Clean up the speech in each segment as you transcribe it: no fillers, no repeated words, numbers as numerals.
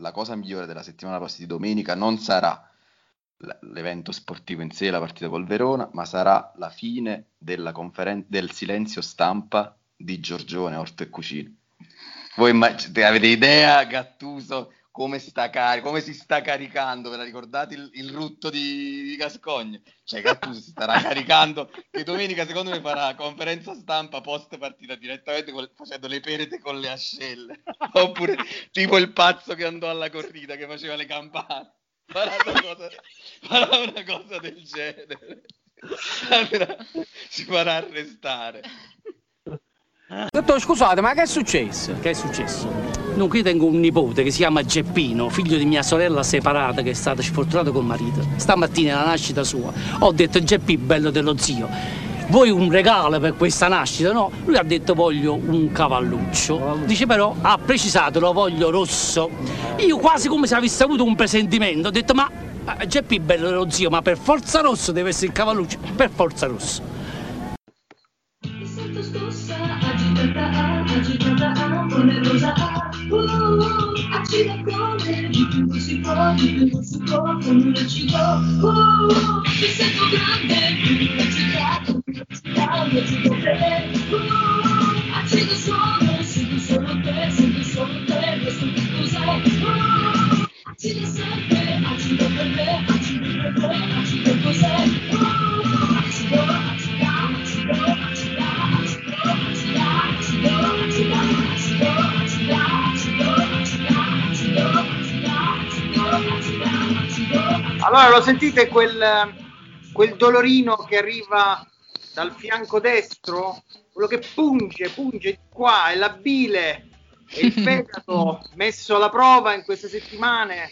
la cosa migliore della settimana prossima di domenica non sarà l'evento sportivo in sé, la partita col Verona, ma sarà la fine della del silenzio stampa di Giorgione Orto e Cucini. Voi avete idea, Gattuso, come si sta caricando? Ve la ricordate il rutto di Gascoigne? Cioè Gattuso si starà caricando, che domenica secondo me farà conferenza stampa post partita direttamente facendo le perete con le ascelle, oppure tipo il pazzo che andò alla corrida che faceva le campane. Farà una cosa del genere. Si farà arrestare. Dottore, scusate, ma che è successo? Che è successo? Dunque, io tengo un nipote che si chiama Geppino, figlio di mia sorella separata che è stata sfortunata col marito. Stamattina, alla nascita sua, ho detto: Geppi, bello dello zio, vuoi un regalo per questa nascita? No, lui ha detto: voglio un cavalluccio. Dice però, ha precisato, lo voglio rosso. Io quasi come se avessi avuto un presentimento, ho detto: ma Geppi, bello dello zio, ma per forza rosso deve essere il cavalluccio, per forza rosso. Allora, lo sentite quel dolorino che arriva dal fianco destro? Quello che punge di qua, è la bile, è il fegato messo alla prova in queste settimane.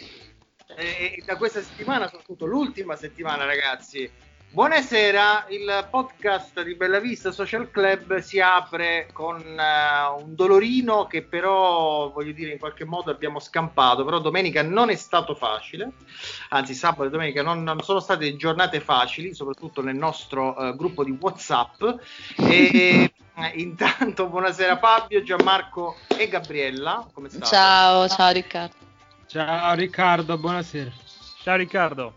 E da questa settimana, soprattutto l'ultima settimana, ragazzi. Buonasera, il podcast di Bella Vista Social Club si apre con un dolorino che però, voglio dire, in qualche modo abbiamo scampato, però domenica non è stato facile, anzi sabato e domenica non sono state giornate facili, soprattutto nel nostro gruppo di WhatsApp. E intanto buonasera Fabio, Gianmarco e Gabriella, come state? Ciao Riccardo. Ciao Riccardo, buonasera. Ciao Riccardo.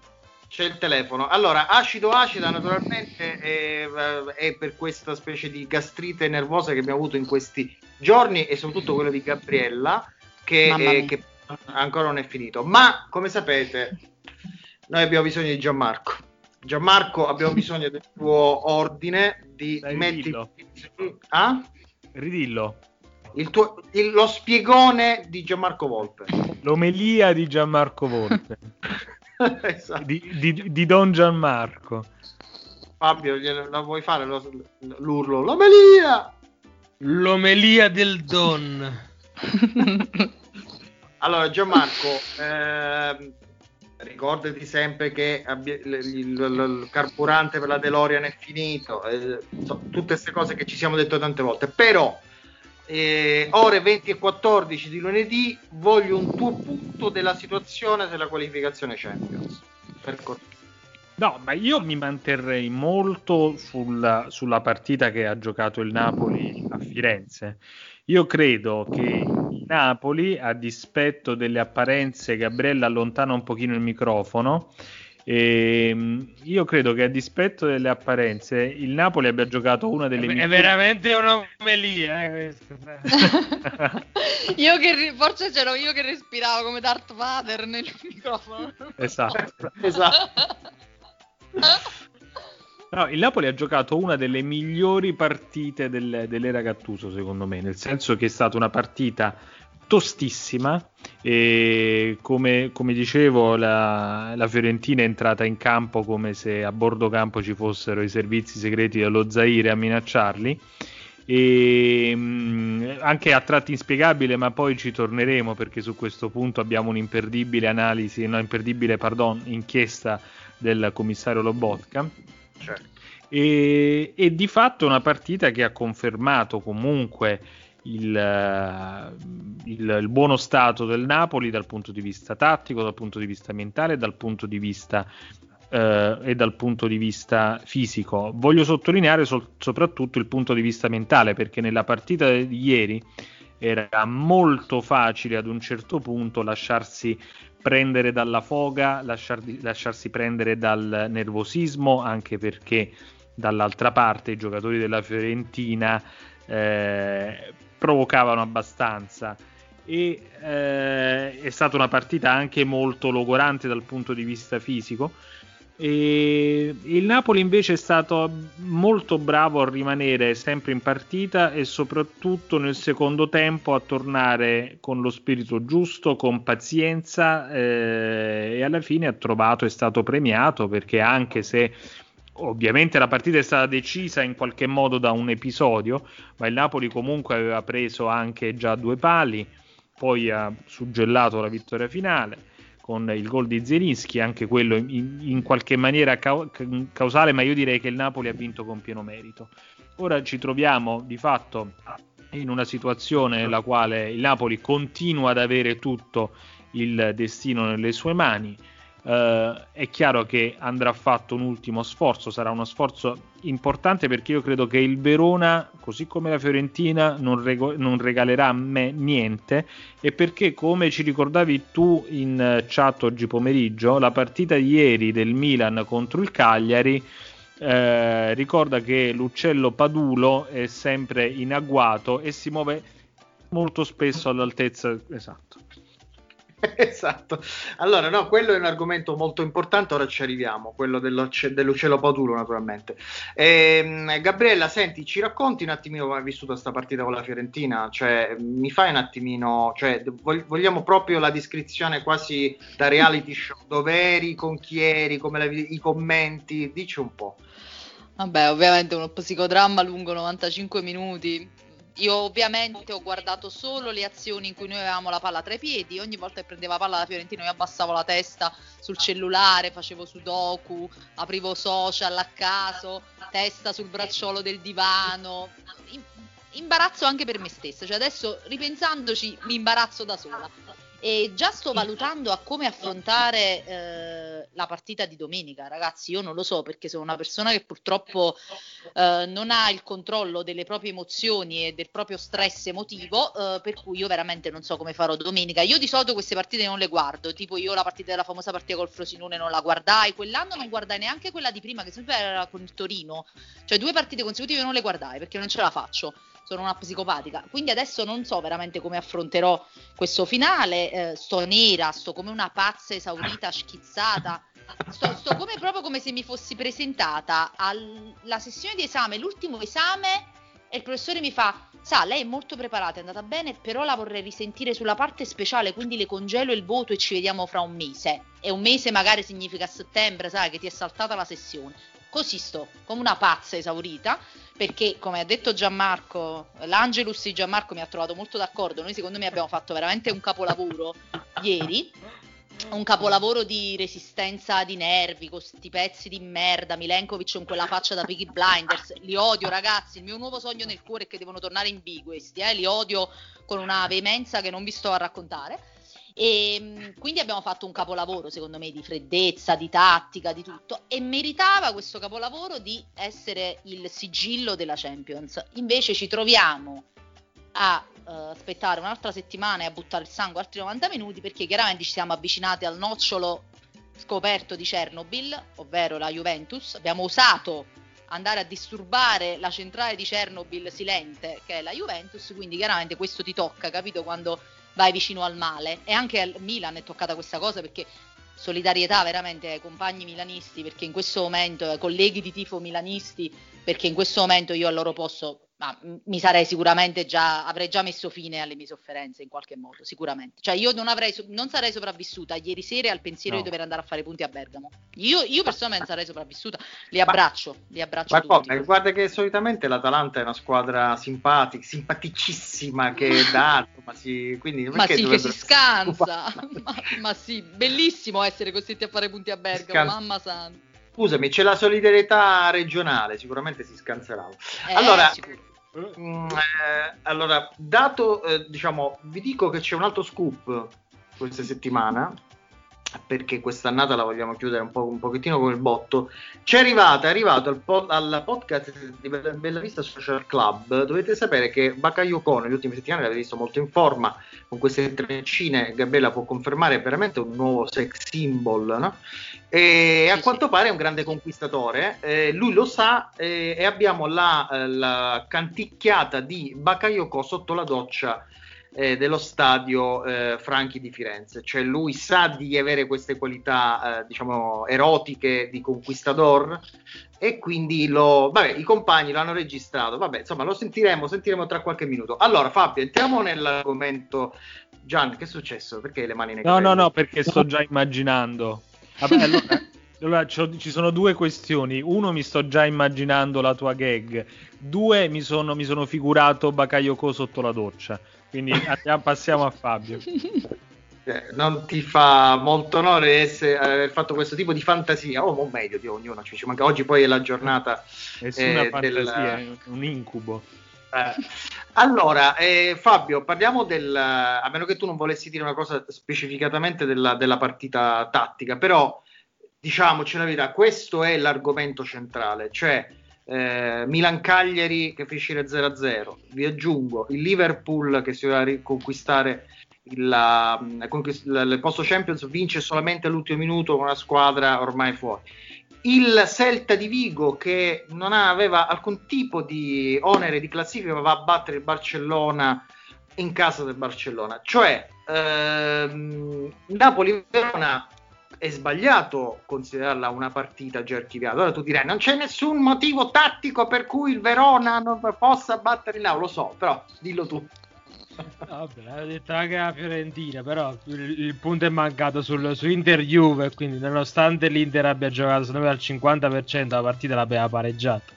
C'è il telefono. Allora, acida naturalmente è per questa specie di gastrite nervosa che abbiamo avuto in questi giorni e soprattutto quello di Gabriella che ancora non è finito. Ma come sapete, noi abbiamo bisogno di Gianmarco. Gianmarco, abbiamo bisogno del tuo ordine di ridillo. Lo spiegone di Gianmarco Volpe. L'omelia di Gianmarco Volpe. Esatto. Di Don Gianmarco. Fabio, la vuoi fare l'urlo? L'omelia! L'omelia del Don. Allora Gianmarco, ricordati sempre che il carburante per la DeLorean è finito, tutte queste cose che ci siamo detto tante volte, però ore 20:14 di lunedì voglio un tuo punto della situazione della qualificazione Champions, per cortesia. No, ma io mi manterrei molto sulla partita che ha giocato il Napoli a Firenze. Io credo che il Napoli, a dispetto delle apparenze, Gabriella allontana un pochino il microfono, io credo che a dispetto delle apparenze il Napoli abbia giocato una delle migliori. È veramente un'omelia forse c'ero io che respiravo come Darth Vader nel microfono. Esatto. No, il Napoli ha giocato una delle migliori partite dell'era Gattuso, secondo me, nel senso che è stata una partita tostissima e come dicevo la Fiorentina è entrata in campo come se a bordo campo ci fossero i servizi segreti dello Zaire a minacciarli e anche a tratti inspiegabile, ma poi ci torneremo perché su questo punto abbiamo un'imperdibile inchiesta del commissario Lobotka. Certo. E di fatto è una partita che ha confermato comunque il buono stato del Napoli dal punto di vista tattico, dal punto di vista mentale, dal punto di vista fisico. Voglio sottolineare soprattutto il punto di vista mentale, perché nella partita di ieri era molto facile ad un certo punto lasciarsi prendere dalla foga, lasciarsi prendere dal nervosismo, anche perché dall'altra parte i giocatori della Fiorentina provocavano abbastanza, e è stata una partita anche molto logorante dal punto di vista fisico. E il Napoli invece è stato molto bravo a rimanere sempre in partita e soprattutto nel secondo tempo a tornare con lo spirito giusto, con pazienza, e alla fine ha trovato, è stato premiato, perché anche se ovviamente la partita è stata decisa in qualche modo da un episodio, ma il Napoli comunque aveva preso anche già 2 pali, poi ha suggellato la vittoria finale con il gol di Zielinski, anche quello in qualche maniera causale, ma io direi che il Napoli ha vinto con pieno merito. Ora ci troviamo di fatto in una situazione nella quale il Napoli continua ad avere tutto il destino nelle sue mani. È chiaro che andrà fatto un ultimo sforzo, sarà uno sforzo importante, perché io credo che il Verona, così come la Fiorentina, non regalerà a me niente, e perché, come ci ricordavi tu in chat oggi pomeriggio, la partita di ieri del Milan contro il Cagliari ricorda che l'uccello padulo è sempre in agguato e si muove molto spesso all'altezza, esatto. Allora, no, quello è un argomento molto importante, ora ci arriviamo, quello dell'uccello padulo, naturalmente. Gabriella, senti, ci racconti un attimino come hai vissuto sta partita con la Fiorentina? Cioè, mi fai un attimino, cioè, vogliamo proprio la descrizione quasi da reality show, dove eri, con chi eri, come i commenti, dici un po'. Vabbè, ovviamente uno psicodramma lungo 95 minuti. Io ovviamente ho guardato solo le azioni in cui noi avevamo la palla tra i piedi. Ogni volta che prendeva palla la Fiorentina io abbassavo la testa sul cellulare, facevo sudoku, aprivo social a caso, testa sul bracciolo del divano. Imbarazzo anche per me stessa, cioè adesso ripensandoci mi imbarazzo da sola. E già sto valutando a come affrontare la partita di domenica, ragazzi. Io non lo so, perché sono una persona che purtroppo non ha il controllo delle proprie emozioni e del proprio stress emotivo, per cui io veramente non so come farò domenica. Io di solito queste partite non le guardo, tipo io la partita della famosa partita col Frosinone non la guardai, quell'anno non guardai neanche quella di prima che sempre era con il Torino, cioè 2 partite consecutive non le guardai perché non ce la faccio. Sono una psicopatica, quindi adesso non so veramente come affronterò questo finale. Sto nera, sto come una pazza esaurita, schizzata, sto come proprio come se mi fossi presentata alla sessione di esame, l'ultimo esame, e il professore mi fa: sa, lei è molto preparata, è andata bene, però la vorrei risentire sulla parte speciale, quindi le congelo il voto e ci vediamo fra 1 mese. E 1 mese magari significa a settembre, sai, che ti è saltata la sessione. Così sto, come una pazza esaurita, perché come ha detto Gianmarco, l'Angelus di Gianmarco mi ha trovato molto d'accordo. Noi secondo me abbiamo fatto veramente un capolavoro ieri, un capolavoro di resistenza di nervi, con questi pezzi di merda, Milenkovic con quella faccia da Peaky Blinders, li odio ragazzi, il mio nuovo sogno nel cuore è che devono tornare in B questi, li odio con una veemenza che non vi sto a raccontare. E quindi abbiamo fatto un capolavoro secondo me di freddezza, di tattica, di tutto, e meritava questo capolavoro di essere il sigillo della Champions. Invece ci troviamo a aspettare un'altra settimana e a buttare il sangue altri 90 minuti, perché chiaramente ci siamo avvicinati al nocciolo scoperto di Chernobyl, ovvero la Juventus. Abbiamo osato andare a disturbare la centrale di Chernobyl silente, che è la Juventus, quindi chiaramente questo ti tocca, capito, quando vai vicino al male. E anche al Milan è toccata questa cosa, perché solidarietà veramente ai compagni milanisti, perché in questo momento, ai colleghi di tifo milanisti, perché in questo momento io al loro posto mi sarei sicuramente già, avrei già messo fine alle mie sofferenze in qualche modo, sicuramente. Cioè io non sarei sopravvissuta ieri sera al pensiero di dover andare a fare punti a Bergamo. Io personalmente sarei sopravvissuta, li abbraccio tutti. Ma guarda che solitamente l'Atalanta è una squadra simpatica, simpaticissima, che dà, quindi ma sì, che si scansa, ma sì, bellissimo essere costretti a fare punti a Bergamo, mamma santa. Scusami, c'è la solidarietà regionale, sicuramente si scanserà. Allora, dato, diciamo, vi dico che c'è un altro scoop questa settimana, perché quest'annata la vogliamo chiudere un pochettino con il botto. Ci è arrivato al podcast di Bella Vista Social Club. Dovete sapere che Bakayoko nelle ultime settimane l'avete visto molto in forma con queste treccine, Gabriella può confermare, è veramente un nuovo sex symbol, no? E a quanto pare è un grande conquistatore, lui lo sa, e abbiamo la canticchiata di Bakayoko sotto la doccia dello stadio Franchi di Firenze. Cioè lui sa di avere queste qualità diciamo erotiche di conquistador, e quindi i compagni l'hanno registrato, lo sentiremo tra qualche minuto. Allora Fabio, entriamo nell'argomento. Gian, che è successo? Perché le mani nei capelli? No, perché sto già immaginando. Vabbè, allora ci sono due questioni. Uno, mi sto già immaginando la tua gag. Due, mi sono figurato Bakayoko sotto la doccia. Quindi passiamo a Fabio. Non ti fa molto onore aver fatto questo tipo di fantasia, o meglio di ognuno, ci manca. Oggi poi è la giornata. Nessuna fantasia, è un incubo. Allora Fabio, parliamo a meno che tu non volessi dire una cosa specificatamente della partita tattica, però diciamoci la verità, questo è l'argomento centrale, cioè Milan-Cagliari che finisce 0-0, vi aggiungo il Liverpool che si doveva riconquistare il posto Champions, vince solamente all'ultimo minuto con una squadra ormai fuori. Il Celta di Vigo che non aveva alcun tipo di onere di classifica ma va a battere il Barcellona in casa del Barcellona. Cioè Napoli-Verona è sbagliato considerarla una partita già archiviata. Allora tu direi non c'è nessun motivo tattico per cui il Verona non possa battere il Napoli, lo so, però dillo tu. Vabbè, l'aveva detto anche la Fiorentina, però il punto è mancato su Inter-Juve, quindi nonostante l'Inter abbia giocato secondo me al 50% la partita l'abbiamo pareggiata,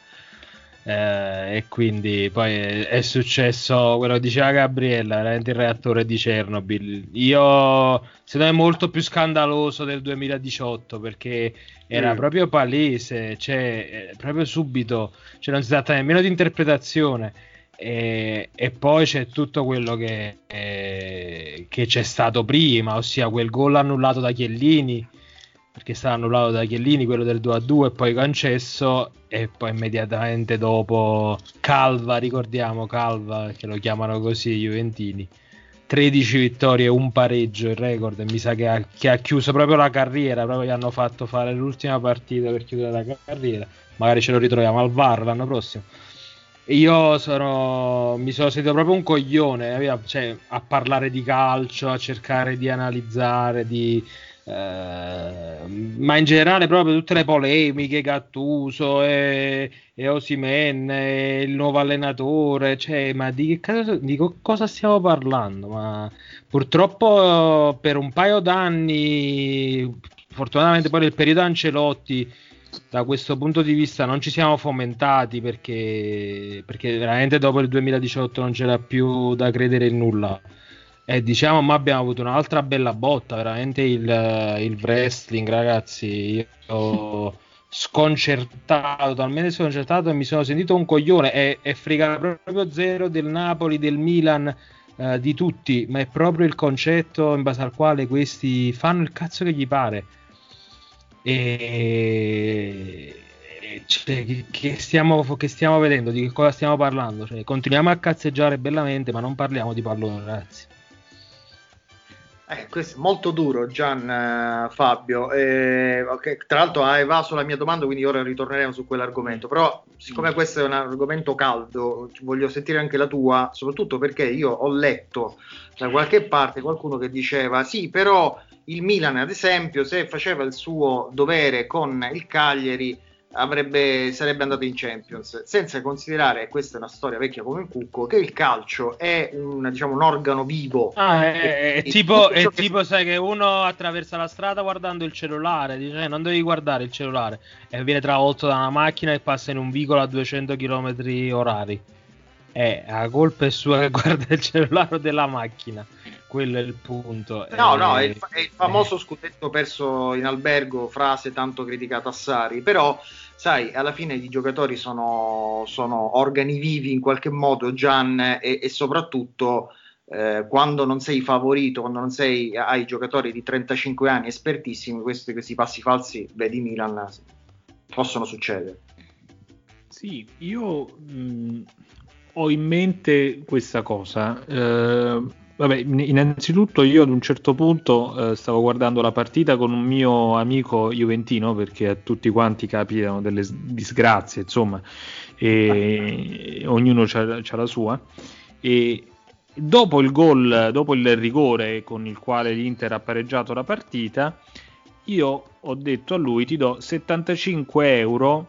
e quindi poi è successo quello che diceva Gabriella, veramente il reattore di Chernobyl. Io secondo me è molto più scandaloso del 2018 perché era proprio palese, cioè proprio subito, cioè non si tratta nemmeno di interpretazione. E poi c'è tutto quello che c'è stato prima, ossia quel gol annullato da Chiellini, perché è stato annullato da Chiellini, quello del 2-2 e poi concesso, e poi immediatamente dopo Calva, che lo chiamano così i juventini, 13 vittorie, un pareggio il record, e mi sa che ha chiuso proprio la carriera, proprio gli hanno fatto fare l'ultima partita per chiudere la carriera, magari ce lo ritroviamo al VAR l'anno prossimo. Mi sono sentito proprio un coglione, cioè, a parlare di calcio, a cercare di analizzare, ma in generale proprio tutte le polemiche, Gattuso e Osimhen e il nuovo allenatore, cioè, ma di cosa stiamo parlando? Ma purtroppo per un paio d'anni, fortunatamente poi nel periodo Ancelotti, da questo punto di vista non ci siamo fomentati perché veramente dopo il 2018 non c'era più da credere in nulla, e diciamo ma abbiamo avuto un'altra bella botta, veramente il wrestling, ragazzi, io talmente sconcertato mi sono sentito un coglione, e frega proprio zero del Napoli, del Milan, di tutti, ma è proprio il concetto in base al quale questi fanno il cazzo che gli pare. Cioè, che stiamo vedendo, di che cosa stiamo parlando, cioè, continuiamo a cazzeggiare bellamente ma non parliamo di pallone, ragazzi. Questo è molto duro, Gian. Fabio, okay, tra l'altro ha evaso la mia domanda, quindi ora ritorneremo su quell'argomento, però siccome questo è un argomento caldo voglio sentire anche la tua, soprattutto perché io ho letto da qualche parte qualcuno che diceva sì, però il Milan ad esempio se faceva il suo dovere con il Cagliari sarebbe andato in Champions, senza considerare, questa è una storia vecchia come il cucco, che il calcio è un organo vivo. È tipo sai che uno attraversa la strada guardando il cellulare, dice non devi guardare il cellulare, e viene travolto da una macchina e passa in un vicolo a 200 km/h. La colpa è sua che guarda il cellulare della macchina, quello è il punto. No, è il famoso scudetto perso in albergo, frase tanto criticata a Sarri, però sai, alla fine i giocatori sono organi vivi in qualche modo, Gian, e soprattutto quando non sei favorito, quando non sei, hai giocatori di 35 anni espertissimi, questi passi falsi, vedi Milan, possono succedere. Sì, io ho in mente questa cosa. Vabbè, innanzitutto io ad un certo punto stavo guardando la partita con un mio amico juventino, perché a tutti quanti capitano delle disgrazie, insomma, e ognuno c'ha la sua, e dopo il gol, dopo il rigore con il quale l'Inter ha pareggiato la partita, io ho detto a lui: ti do 75 euro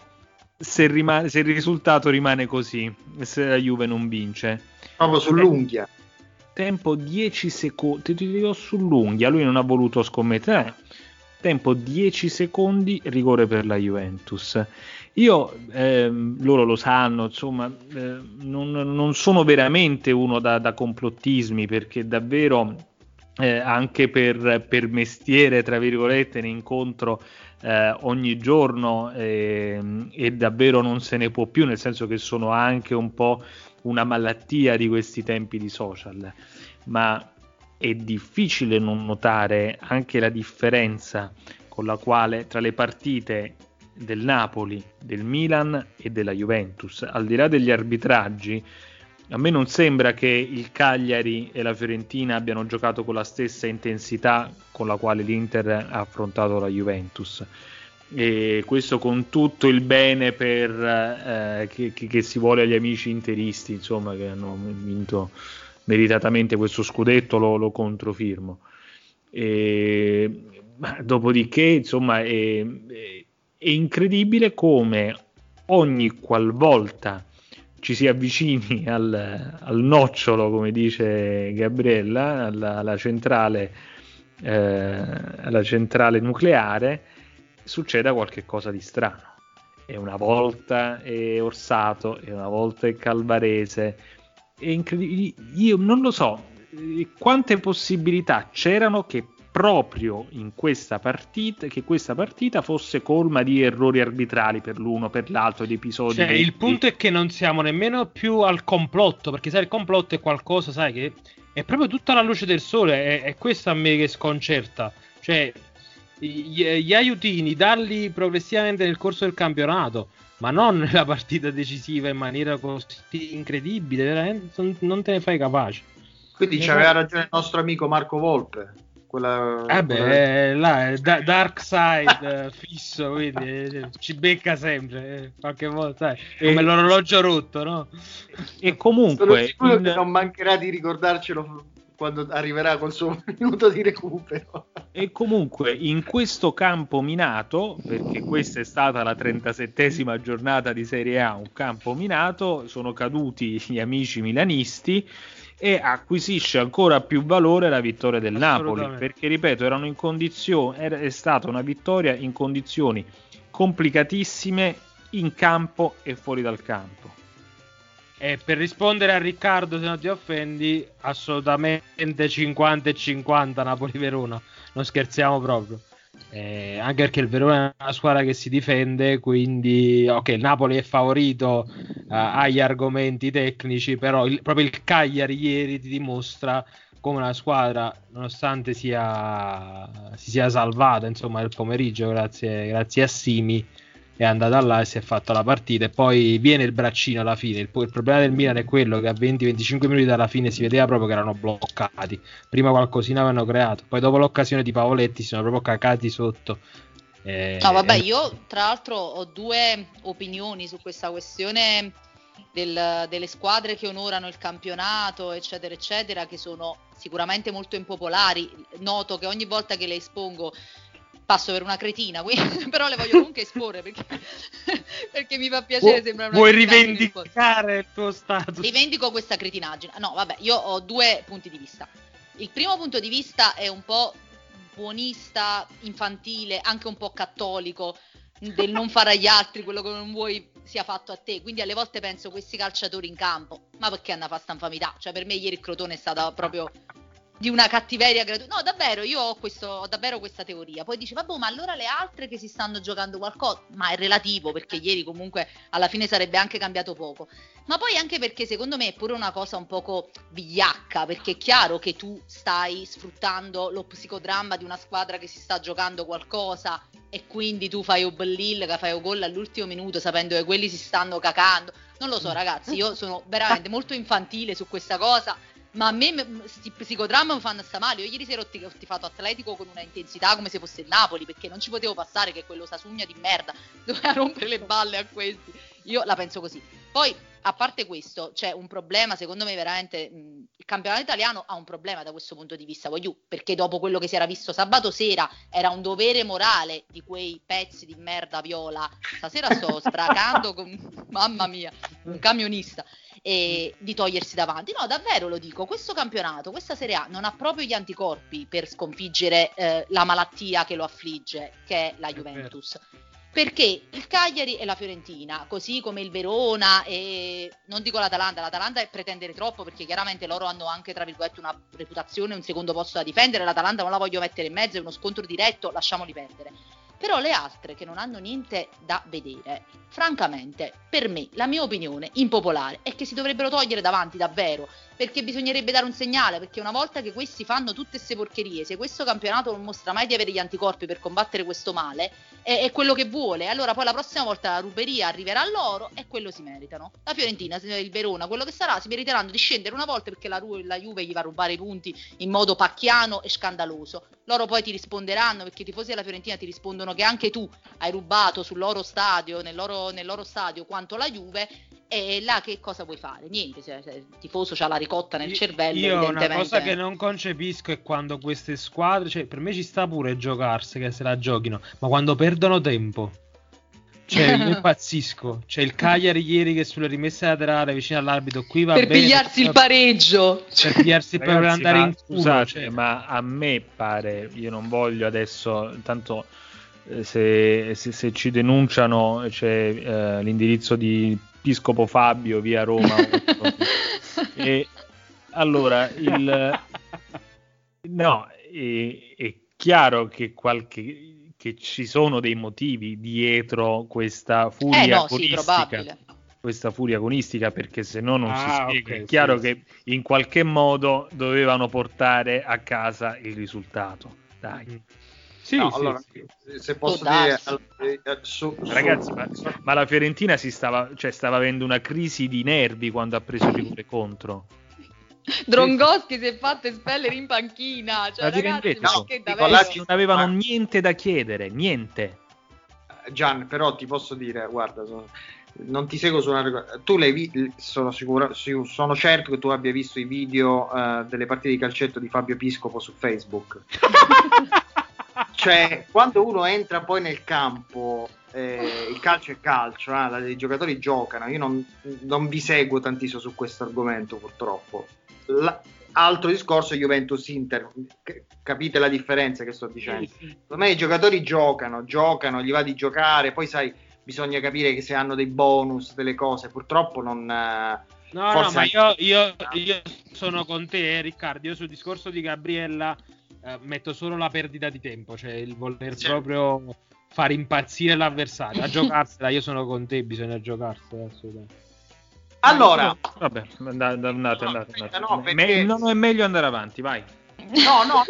se il risultato rimane così, se la Juve non vince. Proprio sull'unghia. Tempo 10 secondi, ti do sull'unghia, lui non ha voluto scommettere. Tempo 10 secondi, rigore per la Juventus. Io, loro lo sanno, insomma, non sono veramente uno da complottismi, perché davvero anche per mestiere, tra virgolette, ne incontro ogni giorno, e davvero non se ne può più, nel senso che sono anche un po' una malattia di questi tempi di social, ma è difficile non notare anche la differenza con la quale tra le partite del Napoli, del Milan e della Juventus, al di là degli arbitraggi, a me non sembra che il Cagliari e la Fiorentina abbiano giocato con la stessa intensità con la quale l'Inter ha affrontato la Juventus, e questo con tutto il bene per che si vuole agli amici interisti, insomma, che hanno vinto meritatamente questo scudetto, lo controfirmo. E dopodiché, insomma, è incredibile come ogni qualvolta ci si avvicini al nocciolo, come dice Gabriella, alla centrale nucleare, succeda qualche cosa di strano. E una volta è Orsato, e una volta è Calvarese. È io non lo so quante possibilità c'erano che proprio in questa partita fosse colma di errori arbitrali per l'uno, per l'altro, di episodi. Cioè, il punto è che non siamo nemmeno più al complotto, perché sai, il complotto è qualcosa, sai, che è proprio tutta la luce del sole, è questo a me che sconcerta. Cioè, gli aiutini darli progressivamente nel corso del campionato, ma non nella partita decisiva in maniera così incredibile, veramente non te ne fai capace. Quindi c'aveva ragione il nostro amico Marco Volpe. Là, Dark Side fisso, quindi ci becca sempre, qualche volta, sai, come l'orologio rotto, no? E comunque sicuro che non mancherà di ricordarcelo quando arriverà col suo minuto di recupero. E comunque in questo campo minato, perché questa è stata la 37esima giornata di Serie A, un campo minato, sono caduti gli amici milanisti, e acquisisce ancora più valore la vittoria del Napoli, perché, ripeto, erano in condizioni, è stata una vittoria in condizioni complicatissime in campo e fuori dal campo. E per rispondere a Riccardo, se non ti offendi, assolutamente 50-50 Napoli-Verona, non scherziamo proprio, anche perché il Verona è una squadra che si difende, quindi ok, il Napoli è favorito, ha gli argomenti tecnici, però proprio il Cagliari ieri ti dimostra come una squadra, nonostante si sia salvata, insomma, nel pomeriggio grazie a Simi, è andata là e si è fatta la partita, e poi viene il braccino alla fine. Il problema del Milan è quello che a 20-25 minuti dalla fine si vedeva proprio che erano bloccati, prima qualcosina avevano creato, poi dopo l'occasione di Pavoletti si sono proprio cacati sotto. No, vabbè, io tra l'altro ho due opinioni su questa questione delle squadre che onorano il campionato, eccetera eccetera, che sono sicuramente molto impopolari. Noto che ogni volta che le espongo passo per una cretina, però le voglio comunque esporre perché mi fa piacere sembrare una. Vuoi rivendicare il tuo status? Rivendico questa cretinaggine. No, vabbè, io ho due punti di vista. Il primo punto di vista è un po' buonista, infantile, anche un po' cattolico, del non fare agli altri quello che non vuoi sia fatto a te. Quindi alle volte penso, questi calciatori in campo, ma perché hanno fatto sta infamità? Cioè, per me ieri il Crotone è stata proprio di una cattiveria gratuita. No, davvero, io ho davvero questa teoria. Poi dice, vabbè, ma allora le altre che si stanno giocando qualcosa, ma è relativo, perché ieri comunque alla fine sarebbe anche cambiato poco. Ma poi anche perché secondo me è pure una cosa un poco vigliacca, perché è chiaro che tu stai sfruttando lo psicodramma di una squadra che si sta giocando qualcosa, e quindi tu fai Obellil, che fai un gol all'ultimo minuto sapendo che quelli si stanno cacando. Non lo so, ragazzi, io sono veramente molto infantile su questa cosa, ma a me questi psicodramma mi fanno sta male. Io ieri sera ho tifato Atletico con una intensità come se fosse il Napoli, perché non ci potevo passare che quello Sasugna di merda doveva rompere le balle a questi. Io la penso così. Poi, a parte questo, c'è un problema, secondo me veramente, il campionato italiano ha un problema da questo punto di vista, perché dopo quello che si era visto sabato sera era un dovere morale di quei pezzi di merda viola. Stasera sto stracando con, mamma mia, un camionista, e di togliersi davanti. No, davvero lo dico, questo campionato, questa Serie A non ha proprio gli anticorpi per sconfiggere la malattia che lo affligge, che è la Juventus. Perché il Cagliari e la Fiorentina, così come il Verona e non dico l'Atalanta, l'Atalanta è pretendere troppo, perché chiaramente loro hanno anche, tra virgolette, una reputazione, un secondo posto da difendere. L'Atalanta non la voglio mettere in mezzo, è uno scontro diretto, lasciamoli perdere. Però le altre che non hanno niente da vedere, francamente, per me, la mia opinione impopolare è che si dovrebbero togliere davanti davvero, perché bisognerebbe dare un segnale, perché una volta che questi fanno tutte queste porcherie, se questo campionato non mostra mai di avere gli anticorpi per combattere questo male, è quello che vuole, allora poi la prossima volta la ruberia arriverà a loro e quello si meritano. La Fiorentina, il Verona, quello che sarà, si meriteranno di scendere una volta, perché la Juve gli va a rubare i punti in modo pacchiano e scandaloso. Loro poi ti risponderanno, perché i tifosi della Fiorentina ti rispondono che anche tu hai rubato sul loro stadio, nel loro stadio, quanto la Juve, e là che cosa vuoi fare? Niente, cioè, il tifoso c'ha la ricotta nel cervello. Io una cosa che non concepisco è quando queste squadre, cioè, per me ci sta pure giocarsi, che se la giochino, ma quando perdono tempo, cioè io impazzisco. Cioè il Cagliari ieri che sulla rimessa laterale vicino all'arbitro, qui va per bene, pigliarsi il pareggio, per pigliarsi per andare in culo. Scusate, cioè, ma a me pare, io non voglio adesso, intanto se ci denunciano c'è, cioè, l'indirizzo di Piscopo Fabio, via Roma. E allora è chiaro che che ci sono dei motivi dietro questa furia agonistica. Sì, questa furia agonistica, perché se no non si spiega. Okay, è chiaro che in qualche modo dovevano portare a casa il risultato. Dai. Se posso dire, ragazzi, ma la Fiorentina stava avendo una crisi di nervi quando ha preso il rigore contro. Drongoschi si è fatto espellere in panchina, cioè, ragazzi, non avevano niente da chiedere, niente. Gian, però ti posso dire, guarda, non ti seguo su una. Tu l'hai sono certo che tu abbia visto i video delle partite di calcetto di Fabio Piscopo su Facebook. Cioè, quando uno entra poi nel campo, il calcio è calcio, i giocatori giocano. Io non vi seguo tantissimo su questo argomento, purtroppo. Altro discorso è Juventus-Inter, capite la differenza che sto dicendo? Ormai i giocatori giocano, gli va di giocare, poi sai, bisogna capire che se hanno dei bonus, delle cose, purtroppo non... ma io sono con te, Riccardo, io sul discorso di Gabriella... metto solo la perdita di tempo, cioè il voler proprio far impazzire l'avversario, a giocarsela. Io sono con te, bisogna giocarsela. Allora, vabbè, andate. Perché... non è meglio andare avanti, vai. No,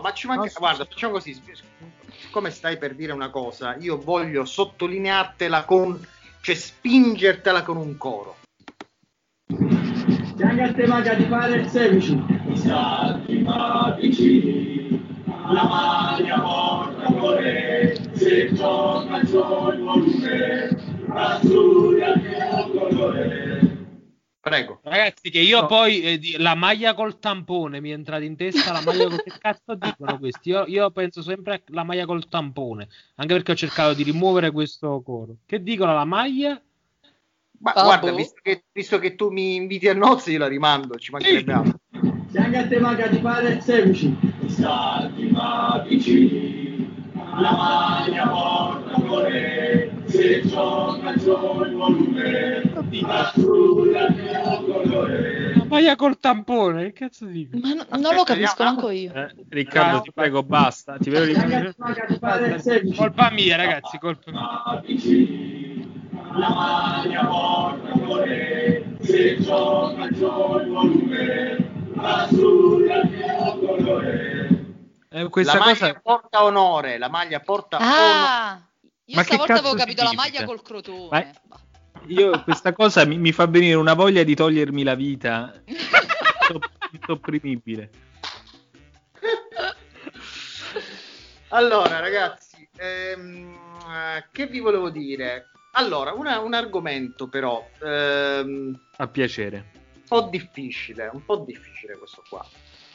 ma ci manca. Guarda, facciamo così. Come stai per dire una cosa, io voglio sottolineartela cioè spingertela con un coro. Giagliate magia di fare il 16. I sacri magici, la maglia porta cuore, se gioca il sol volume, azzurra che colore. Prego. Ragazzi, che io poi la maglia col tampone mi è entrata in testa, la maglia col... Che cazzo dicono questi? Io penso sempre alla maglia col tampone, anche perché ho cercato di rimuovere questo coro. Che dicono la maglia? Ma guarda, visto che tu mi inviti a nozze, io la rimando, ci mancherebbe altro. Giangate maga di padre 16. I salti magici, la maglia porta cuore, se gioca il volume, azzurra che colore. Ma maglia col tampone, che cazzo dico? Ma no, non lo capisco neanche io. Riccardo, ti prego, basta. Ti prego, ragazzi, colpa mia, ragazzi, colpa mia. La maglia porta colore, se gioca il volume, azzurra il colore. Questa la maglia cosa... porta onore, la maglia porta onore. Io ma stavolta avevo capito la maglia col Crotone. Ma... io questa cosa mi fa venire una voglia di togliermi la vita insopprimibile. Allora ragazzi, che vi volevo dire? Allora, un argomento però a piacere un po' difficile questo qua.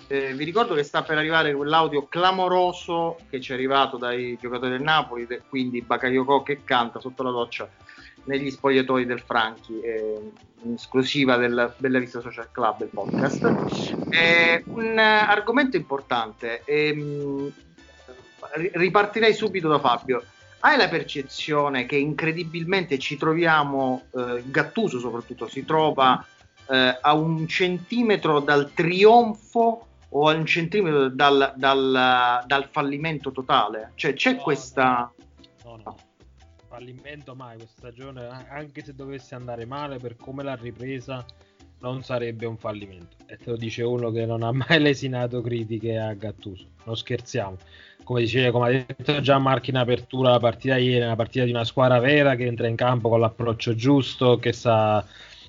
Vi ricordo che sta per arrivare quell'audio clamoroso che ci è arrivato dai giocatori del Napoli, quindi Bakayoko che canta sotto la doccia negli spogliatoi del Franchi, in esclusiva del Bella Vista Social Club, il podcast. Un argomento importante, ripartirei subito da Fabio. Hai la percezione che incredibilmente ci troviamo, Gattuso soprattutto, si trova a un centimetro dal trionfo o a un centimetro dal fallimento totale? Cioè c'è questa... No. Fallimento mai questa stagione, anche se dovesse andare male per come l'ha ripresa non sarebbe un fallimento, e te lo dice uno che non ha mai lesinato critiche a Gattuso, non scherziamo. Come ha detto Gianmarchi in apertura la partita ieri, una partita di una squadra vera che entra in campo con l'approccio giusto, che sa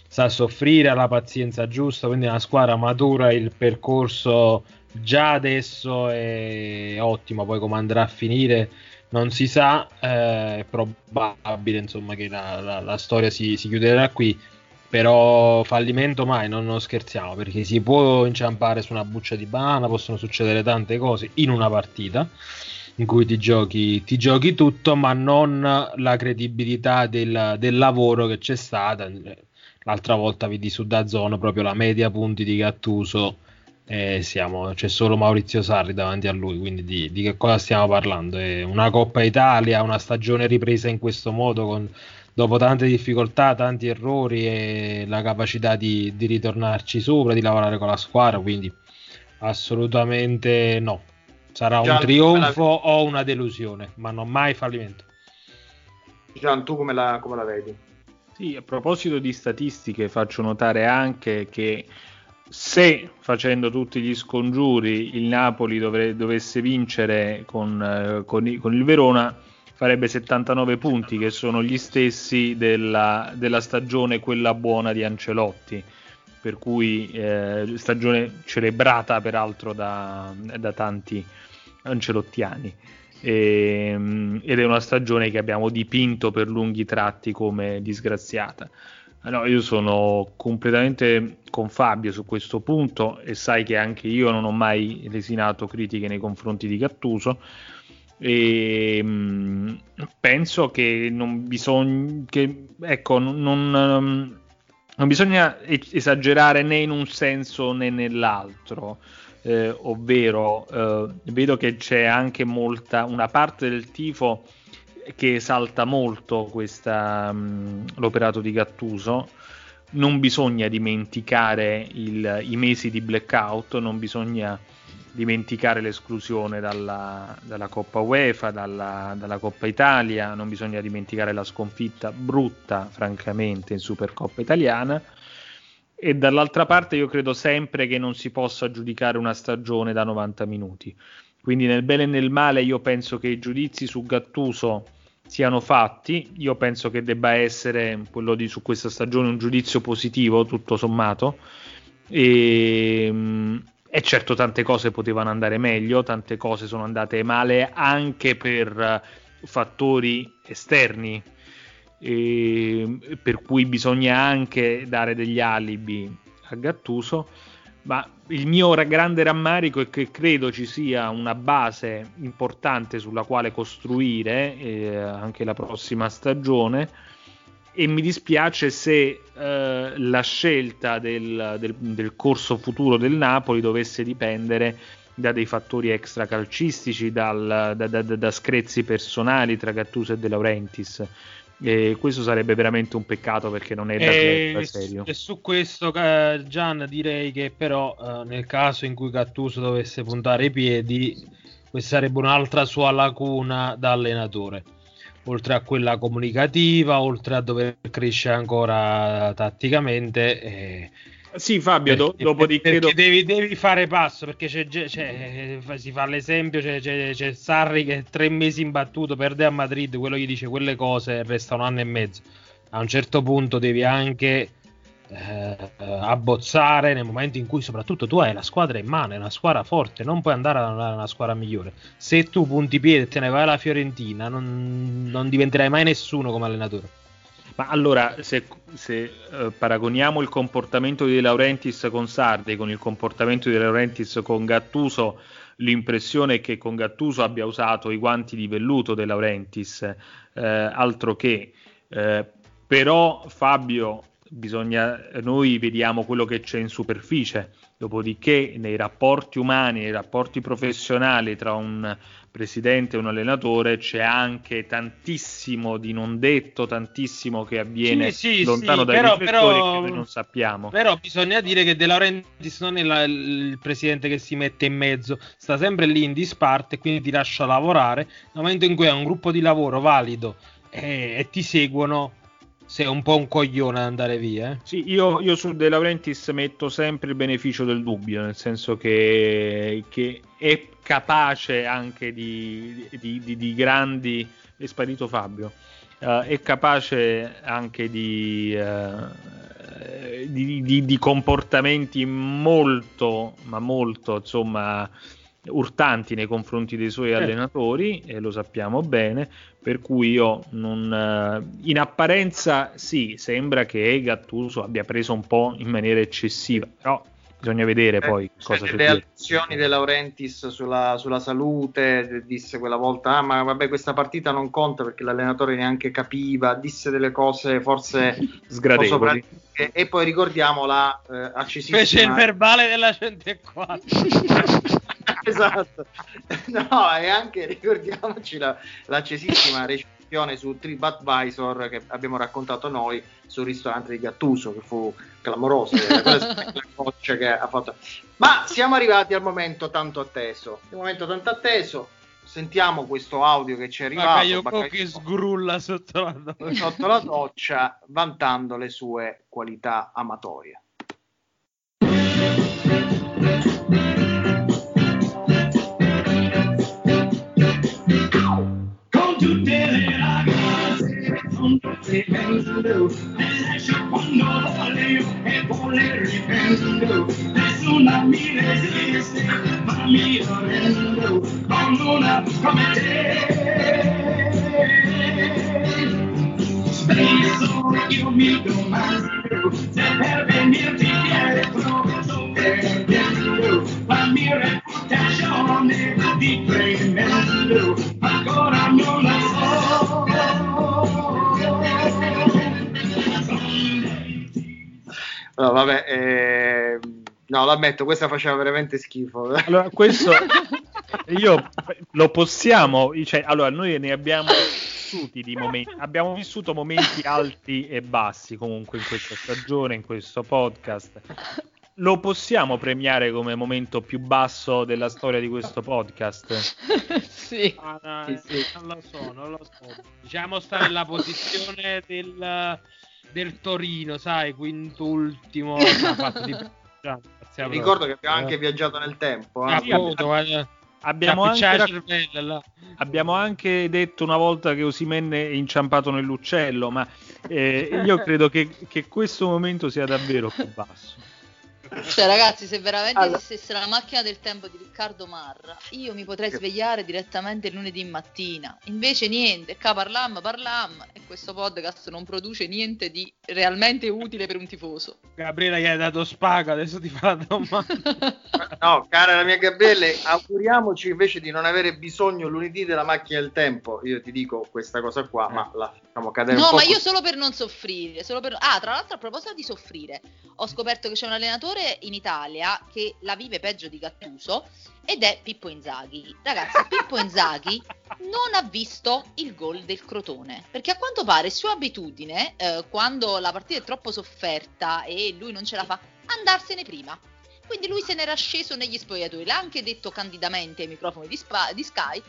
soffrire, ha la pazienza giusta, quindi una squadra matura, il percorso già adesso è ottimo, poi come andrà a finire non si sa, è probabile insomma che la storia si chiuderà qui, però fallimento mai, non scherziamo, perché si può inciampare su una buccia di banana, possono succedere tante cose in una partita in cui ti giochi tutto, ma non la credibilità del lavoro che c'è stata. L'altra volta vedi su DAZN proprio la media punti di Gattuso, c'è solo Maurizio Sarri davanti a lui, quindi di che cosa stiamo parlando? È una Coppa Italia, una stagione ripresa in questo modo, dopo tante difficoltà, tanti errori e la capacità di ritornarci sopra, di lavorare con la squadra, quindi assolutamente no, sarà Gian, un trionfo o una delusione, ma non mai fallimento. Gian, tu come la vedi? Sì, a proposito di statistiche faccio notare anche che se facendo tutti gli scongiuri il Napoli dovesse vincere con il Verona farebbe 79 punti, che sono gli stessi della stagione quella buona di Ancelotti, per cui stagione celebrata peraltro da tanti ancelottiani, ed è una stagione che abbiamo dipinto per lunghi tratti come disgraziata. No, io sono completamente con Fabio su questo punto, e sai che anche io non ho mai lesinato critiche nei confronti di Gattuso, e penso che non bisogna esagerare né in un senso né nell'altro, ovvero vedo che c'è anche una parte del tifo che esalta molto l'operato di Gattuso. Non bisogna dimenticare i mesi di blackout, non bisogna dimenticare l'esclusione dalla Coppa UEFA, dalla Coppa Italia, non bisogna dimenticare la sconfitta brutta francamente in Supercoppa italiana, e dall'altra parte io credo sempre che non si possa giudicare una stagione da 90 minuti, quindi nel bene e nel male io penso che i giudizi su Gattuso siano fatti. Io penso che debba essere quello su questa stagione un giudizio positivo tutto sommato, e certo tante cose potevano andare meglio, tante cose sono andate male anche per fattori esterni, per cui bisogna anche dare degli alibi a Gattuso, ma il mio grande rammarico è che credo ci sia una base importante sulla quale costruire anche la prossima stagione, e mi dispiace se la scelta del corso futuro del Napoli dovesse dipendere da dei fattori extra calcistici, da screzi personali tra Gattuso e De Laurentiis. E questo sarebbe veramente un peccato, perché non è da atleta serio. E su questo, Gian, direi che però nel caso in cui Gattuso dovesse puntare i piedi, questa sarebbe un'altra sua lacuna da allenatore, oltre a quella comunicativa, oltre a dover crescere ancora tatticamente. Sì, Fabio, dopodiché devi fare passo, perché si fa l'esempio, c'è Sarri che 3 mesi imbattuto perde a Madrid, quello gli dice quelle cose, resta 1 anno e mezzo. A un certo punto devi anche abbozzare nel momento in cui soprattutto tu hai la squadra in mano, è una squadra forte, non puoi andare a una squadra migliore. Se tu punti piede e te ne vai alla Fiorentina, non diventerai mai nessuno come allenatore. Ma allora, se paragoniamo il comportamento di De Laurentiis con Sarri con il comportamento di De Laurentiis con Gattuso, l'impressione è che con Gattuso abbia usato i guanti di velluto De Laurentiis, altro che. Però, Fabio, noi vediamo quello che c'è in superficie, dopodiché nei rapporti umani, nei rapporti professionali tra un presidente e un allenatore c'è anche tantissimo di non detto, tantissimo che avviene lontano dai riflettori che noi non sappiamo. Però bisogna dire che De Laurentiis non è il presidente che si mette in mezzo, sta sempre lì in disparte, quindi ti lascia lavorare. Nel momento in cui hai un gruppo di lavoro valido e ti seguono, sei un po' un coglione ad andare via, eh? Sì, io su De Laurentiis metto sempre il beneficio del dubbio, nel senso che è capace anche di grandi... È sparito Fabio. È capace anche di comportamenti molto, ma molto, insomma, urtanti nei confronti dei suoi allenatori, e lo sappiamo bene, per cui io non, in apparenza sì, sembra che Gattuso abbia preso un po' in maniera eccessiva, però bisogna vedere poi cosa succede. Le allusioni De Laurentiis sulla salute, disse quella volta ma vabbè, questa partita non conta perché l'allenatore neanche capiva, disse delle cose forse sgradevoli. E poi ricordiamo la accesissima, fece il verbale della 104. Esatto, no, e anche ricordiamoci l'accesissima recensione su TripAdvisor che abbiamo raccontato noi sul ristorante di Gattuso, che fu clamorosa, la goccia che ha fatto. Ma siamo arrivati al momento tanto atteso, sentiamo questo audio che ci è arrivato. Bakayoko che sgrulla sotto la doccia vantando le sue qualità amatorie. Ancora non la so. No, vabbè, no, l'ammetto, questa faceva veramente schifo. Allora, questo lo possiamo, cioè, allora noi ne abbiamo vissuti di momenti, abbiamo vissuto momenti alti e bassi comunque in questa stagione, in questo podcast. Lo possiamo premiare come momento più basso della storia di questo podcast? Sì. Ah, no, sì. Non lo so. Diciamo sta nella posizione del Torino, sai, quintultimo. Ricordo che abbiamo anche viaggiato nel tempo. Sì, abbiamo anche detto una volta che Osimhen è inciampato nell'uccello, ma io credo che questo momento sia davvero più basso. Cioè, ragazzi, se veramente esistesse la macchina del tempo di Riccardo Marra, io mi potrei svegliare direttamente lunedì mattina. Invece niente, parlam e questo podcast non produce niente di realmente utile per un tifoso. Gabriele, gli hai dato spago, adesso ti fa la domanda. No, cara la mia Gabriele, auguriamoci invece di non avere bisogno lunedì della macchina del tempo. Io ti dico questa cosa qua, ma la facciamo cadere un po'. No, ma io solo per non soffrire, tra l'altro, a proposito di soffrire, ho scoperto che c'è un allenatore in Italia che la vive peggio di Gattuso ed è Pippo Inzaghi. Ragazzi, Pippo Inzaghi non ha visto il gol del Crotone, perché a quanto pare sua abitudine, quando la partita è troppo sofferta e lui non ce la fa, andarsene prima. Quindi lui se n'era sceso negli spogliatoi, l'ha anche detto candidamente ai microfoni di Sky.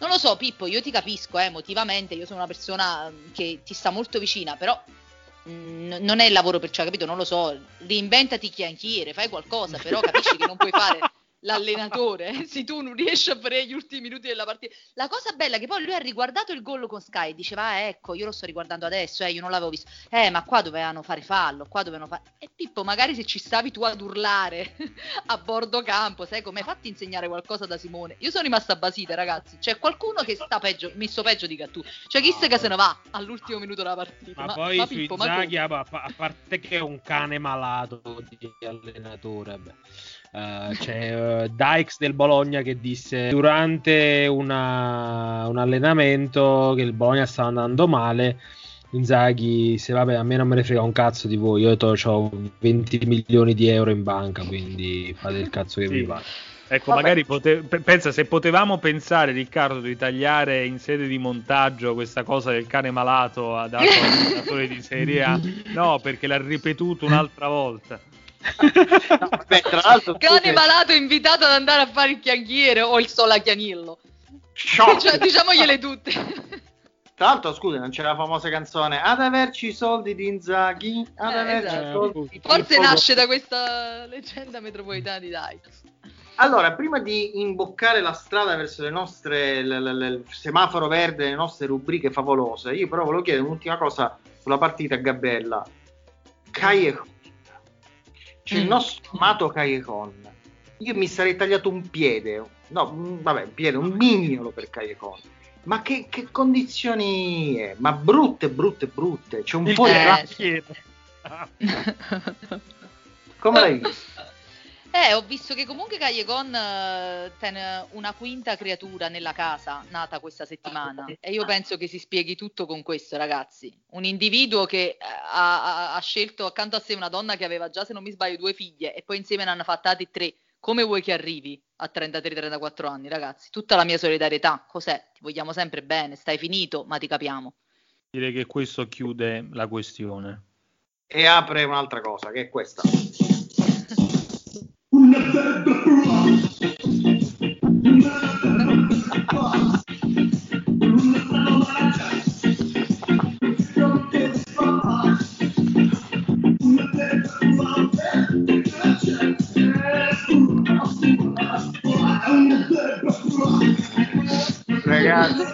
Non lo so, Pippo, io ti capisco emotivamente, io sono una persona che ti sta molto vicina, però non è il lavoro per ciò, capito? Non lo so, reinventati chianchiere, fai qualcosa, però capisci che non puoi fare l'allenatore, se tu non riesci a fare gli ultimi minuti della partita. La cosa bella è che poi lui ha riguardato il gol con Sky e diceva, ecco, io lo sto riguardando adesso, io non l'avevo visto, ma qua dovevano fare fallo, qua dovevano fare... E Pippo, magari se ci stavi tu ad urlare a bordo campo, sai com'è, fatti insegnare qualcosa da Simone. Io sono rimasta basita, ragazzi, c'è qualcuno che sta peggio, messo peggio di Gattuso, cioè chi se ne va all'ultimo minuto della partita. Ma poi sui Inzaghi, a parte che è un cane malato di allenatore, beh. C'è Dykes del Bologna che disse durante un allenamento che il Bologna stava andando male, Inzaghi disse vabbè, a me non me ne frega un cazzo di voi, io ho 20 milioni di euro in banca, quindi fate il cazzo che vi va. Ecco, vabbè. Magari pensa se potevamo pensare, Riccardo, di tagliare in sede di montaggio questa cosa del cane malato a dato allenatore di Serie A, no, perché l'ha ripetuto un'altra volta. No, beh, tra l'altro cane malato invitato ad andare a fare il chianchiere o il solachianillo, cioè, diciamogliele tutte. Tra l'altro, scusa, non c'è la famosa canzone ad averci i soldi di Inzaghi, ad averci esatto. Soldi, forse nasce da questa leggenda metropolitana di Dykes. Allora, prima di imboccare la strada verso le nostre il semaforo verde, le nostre rubriche favolose, io però volevo chiedere un'ultima cosa sulla partita a Gabella. C'è il nostro amato Cagliari. Io mi sarei tagliato un piede, un mignolo per Cagliari. Ma che condizioni è? Ma brutte. C'è un po' di razza. Come l'hai visto? Ho visto che comunque Cagliari tiene una quinta creatura nella casa nata questa settimana e io penso che si spieghi tutto con questo, ragazzi. Un individuo che ha scelto accanto a sé una donna che aveva già, se non mi sbaglio, 2 figlie e poi insieme ne hanno fattate 3. Come vuoi che arrivi a 33-34 anni, ragazzi? Tutta la mia solidarietà. Cos'è? Ti vogliamo sempre bene, stai finito, ma ti capiamo. Direi che questo chiude la questione. E apre un'altra cosa, che è questa.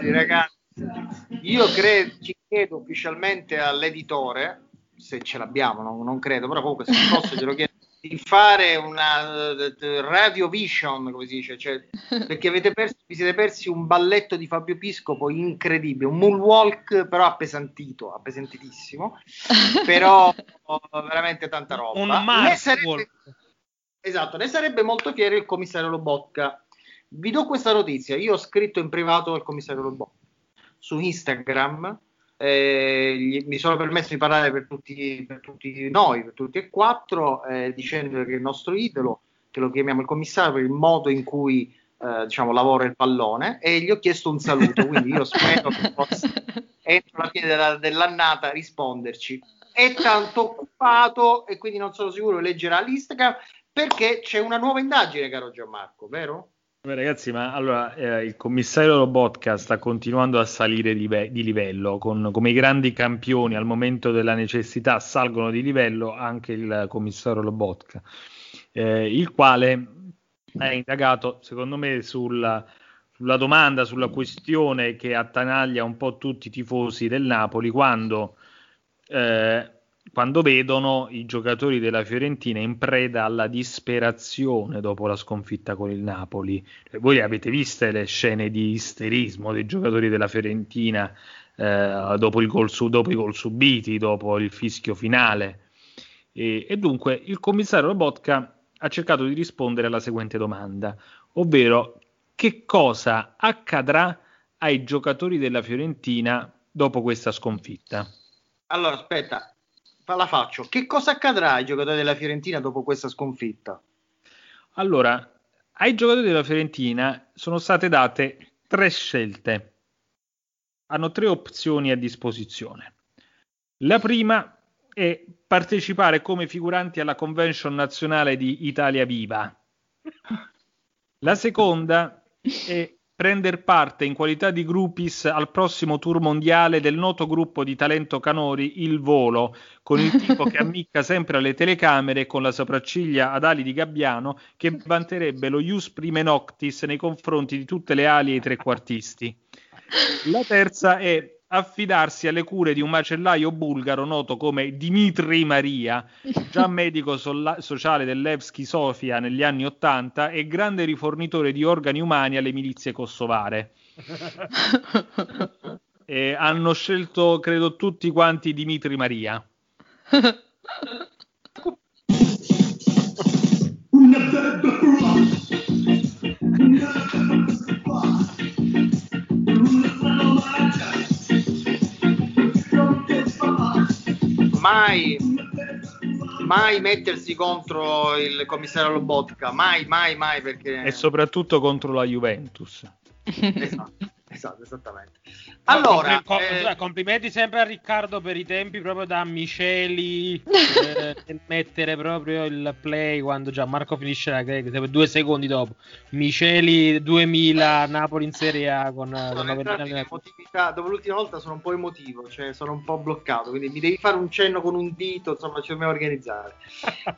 Ragazzi, io ci chiedo ufficialmente all'editore, se ce l'abbiamo, non credo, però comunque se posso glielo chiedo, di fare una radio vision, come si dice, cioè, perché vi siete persi un balletto di Fabio Piscopo incredibile, un moonwalk però appesantitissimo, però veramente tanta roba. Ne sarebbe molto fiero il commissario Lobotka. Vi do questa notizia, io ho scritto in privato al commissario Lobotka su Instagram, mi sono permesso di parlare per tutti e quattro, dicendo che il nostro idolo, che lo chiamiamo il commissario per il modo in cui lavora il pallone, e gli ho chiesto un saluto, quindi io spero che possa entro la fine dell'annata risponderci. È tanto occupato e quindi non sono sicuro che leggerà l'Instagram, perché c'è una nuova indagine, caro Gianmarco, vero? Beh, ragazzi, ma allora il commissario Lobotka sta continuando a salire di livello, come i grandi campioni al momento della necessità salgono di livello anche il commissario Lobotka, il quale è indagato, secondo me, sulla domanda, sulla questione che attanaglia un po' tutti i tifosi del Napoli quando vedono i giocatori della Fiorentina in preda alla disperazione dopo la sconfitta con il Napoli. Voi avete viste le scene di isterismo dei giocatori della Fiorentina dopo i gol subiti, dopo il fischio finale, e dunque il commissario Lobotka ha cercato di rispondere alla seguente domanda, ovvero: che cosa accadrà ai giocatori della Fiorentina dopo questa sconfitta? Allora, aspetta, la faccio. Che cosa accadrà ai giocatori della Fiorentina dopo questa sconfitta? Allora, ai giocatori della Fiorentina sono state date 3 scelte. hanno tre opzioni a disposizione. La prima è partecipare come figuranti alla convention nazionale di Italia Viva. La seconda è prendere parte in qualità di groupis al prossimo tour mondiale del noto gruppo di talento canori Il Volo, con il tipo che ammicca sempre alle telecamere con la sopracciglia ad ali di gabbiano, che vanterebbe lo ius prime noctis nei confronti di tutte le ali e i trequartisti. La terza è affidarsi alle cure di un macellaio bulgaro noto come Dimitri Maria, già medico sociale dell'Evski Sofia negli anni '80 e grande rifornitore di organi umani alle milizie kosovare. Hanno scelto, credo, tutti quanti Dimitri Maria. Mai mettersi contro il commissario Lobotka, mai, perché... E soprattutto contro la Juventus. Esatto, esattamente. Allora, complimenti sempre a Riccardo per i tempi proprio da misceli, mettere proprio il play quando Gianmarco finisce la greca, 2 secondi dopo misceli 2000 Napoli in Serie A con dopo l'ultima volta sono un po' emotivo, cioè sono un po' bloccato, quindi mi devi fare un cenno con un dito, insomma ci dobbiamo organizzare.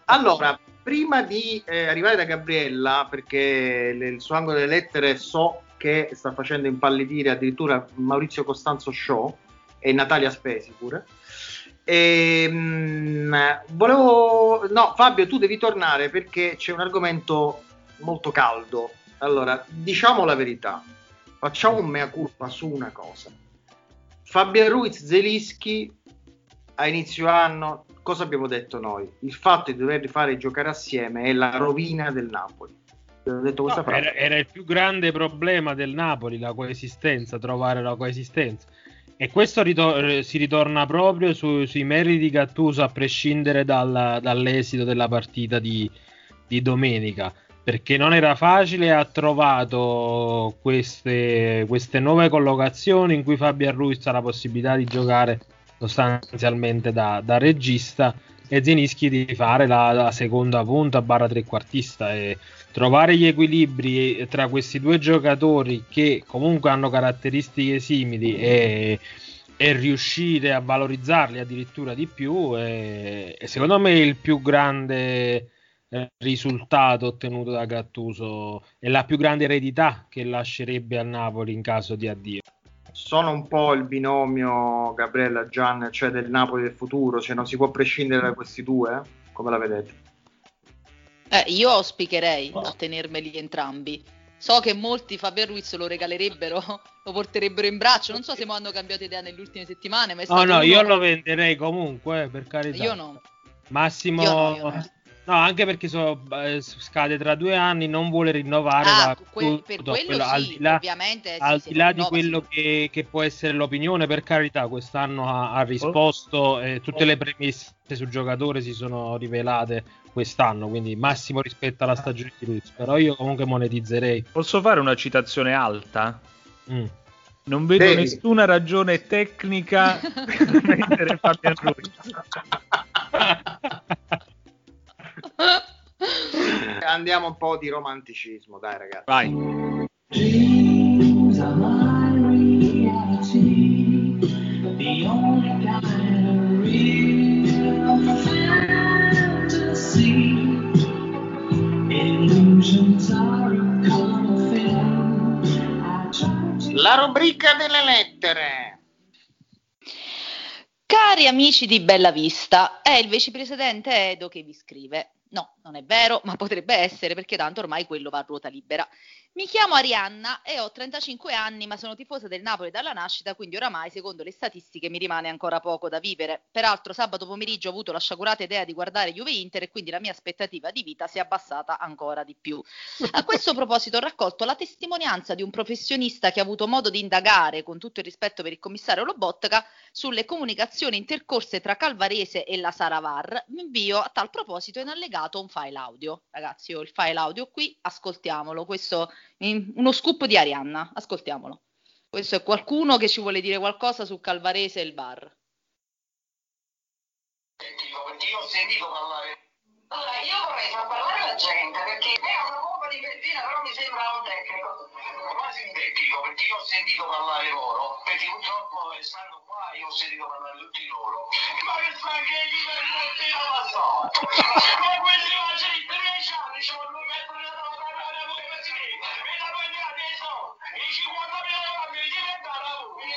Allora, prima di arrivare da Gabriella, perché il suo angolo delle lettere so che sta facendo impallidire addirittura Maurizio Costanzo Show e Natalia Spesi pure. Fabio, tu devi tornare perché c'è un argomento molto caldo. Allora, diciamo la verità, facciamo un mea culpa su una cosa. Fabian Ruiz, Zielinski a inizio anno, cosa abbiamo detto noi? Il fatto di dover fare giocare assieme è la rovina del Napoli. Era il più grande problema del Napoli, la coesistenza, trovare la coesistenza, e questo si ritorna proprio sui meriti di Gattuso, a prescindere dall'esito della partita di domenica, perché non era facile. Ha trovato queste nuove collocazioni in cui Fabian Ruiz ha la possibilità di giocare sostanzialmente da regista e Zielinski di fare la seconda punta / trequartista, e trovare gli equilibri tra questi due giocatori che comunque hanno caratteristiche simili e riuscire a valorizzarli addirittura di più è secondo me il più grande risultato ottenuto da Gattuso, è la più grande eredità che lascerebbe al Napoli in caso di addio. Sono un po' il binomio Gabriella Gian, cioè del Napoli del futuro, cioè non si può prescindere da questi due, come la vedete? Io auspicherei a tenermeli entrambi. So che molti Fabian Ruiz lo regalerebbero, lo porterebbero in braccio, non so se hanno cambiato idea nelle ultime settimane, ma è stato io lo venderei comunque, per carità. Io no. Massimo io no. No, anche perché scade tra 2 anni, non vuole rinnovare. Per quello sì, al di là, ovviamente. Al di là di quello che può essere l'opinione, per carità, quest'anno ha risposto, tutte le premesse sul giocatore si sono rivelate quest'anno, quindi massimo rispetto alla stagione di Ruiz, però io comunque monetizzerei. Posso fare una citazione alta? Non vedo nessuna ragione tecnica per mettere Fabian Ruiz. Andiamo un po' di romanticismo, dai ragazzi. Vai. La rubrica delle lettere. Cari amici di Bella Vista, è il vicepresidente Edo che vi scrive. No, non è vero, ma potrebbe essere, perché tanto ormai quello va a ruota libera. Mi chiamo Arianna e ho 35 anni, ma sono tifosa del Napoli dalla nascita, quindi oramai, secondo le statistiche, mi rimane ancora poco da vivere. Peraltro, sabato pomeriggio ho avuto la sciagurata idea di guardare Juve-Inter e quindi la mia aspettativa di vita si è abbassata ancora di più. A questo proposito ho raccolto la testimonianza di un professionista che ha avuto modo di indagare, con tutto il rispetto per il commissario Lobotka, sulle comunicazioni intercorse tra Calvarese e la Saravar. Mi invio a tal proposito in allegato un file audio. Ragazzi, ho il file audio qui, ascoltiamolo. Questo uno scoop di Arianna, ascoltiamolo. Questo è qualcuno che ci vuole dire qualcosa su Calvarese e il VAR. Io ho sentito parlare. Allora, io vorrei far parlare la gente, perché è una roba di Pertina, però mi sembra un tecnico. Quasi un tecnico, perché io ho sentito parlare loro, perché purtroppo stando qua io ho sentito parlare tutti loro. Ma che Franchi è lì per Pertina la storia. Ma quelli la gente, noi c'hanno, diciamo, lui per la parlare a voi così. E la voglia adesso, i 50.000 euro mi diventano lui.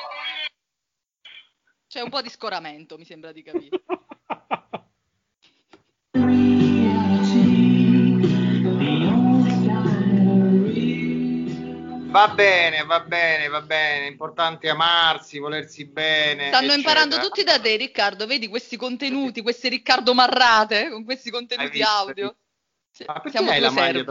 C'è un po' di scoramento, mi sembra di capire. Va bene, importante amarsi, volersi bene. Stanno imparando tutti da te, Riccardo, vedi questi contenuti, questi Riccardo Marrate, con questi contenuti audio. Ma perché hai la maglia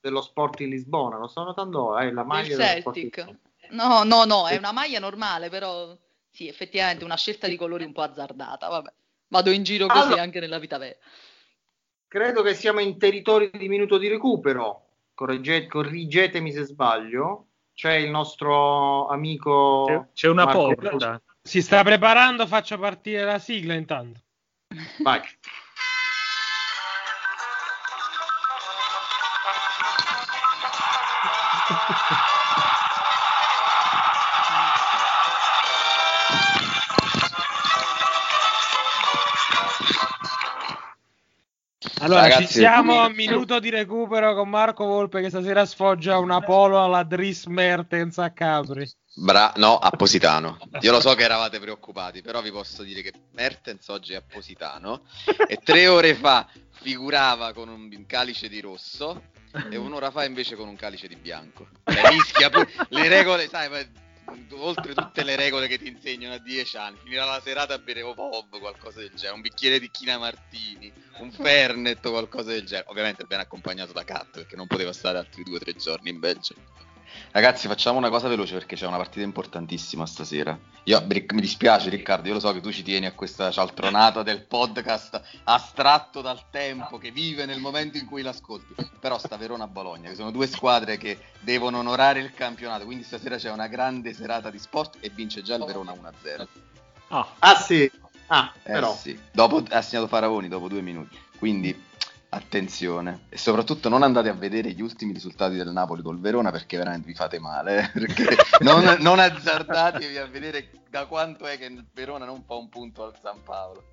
dello Sporting Lisbona? Lo sto notando, hai la maglia del Celtic. No, è una maglia normale, però sì, effettivamente una scelta di colori un po' azzardata, vabbè. Vado in giro così anche nella vita vera. Credo che siamo in territorio di minuto di recupero. Correggetemi se sbaglio. C'è il nostro amico. C'è una porta. Si sta preparando, faccio partire la sigla intanto. Vai. Allora, ragazzi, ci siamo a minuto di recupero con Marco Volpe che stasera sfoggia una polo alla Dries Mertens a Capri. No, a Positano. Io lo so che eravate preoccupati, però vi posso dire che Mertens oggi è a Positano e 3 ore fa figurava con un calice di rosso e un'ora fa invece con un calice di bianco. Rischia le regole, sai, oltre tutte le regole che ti insegnano a 10 anni, finirà la serata, bevevo pop, qualcosa del genere, un bicchiere di China Martini, un fernet o qualcosa del genere, ovviamente ben accompagnato da Cat, perché non poteva stare altri 2 o 3 giorni in Belgio. Ragazzi, facciamo una cosa veloce perché c'è una partita importantissima stasera. Mi dispiace Riccardo, io lo so che tu ci tieni a questa cialtronata del podcast astratto dal tempo che vive nel momento in cui l'ascolti, però sta Verona-Bologna, che sono 2 squadre che devono onorare il campionato, quindi stasera c'è una grande serata di sport e vince già il Verona 1-0. Però sì. Dopo ha segnato Faraoni dopo 2 minuti, quindi attenzione, e soprattutto non andate a vedere gli ultimi risultati del Napoli col Verona perché veramente vi fate male, perché non azzardatevi a vedere da quanto è che il Verona non fa un punto al San Paolo.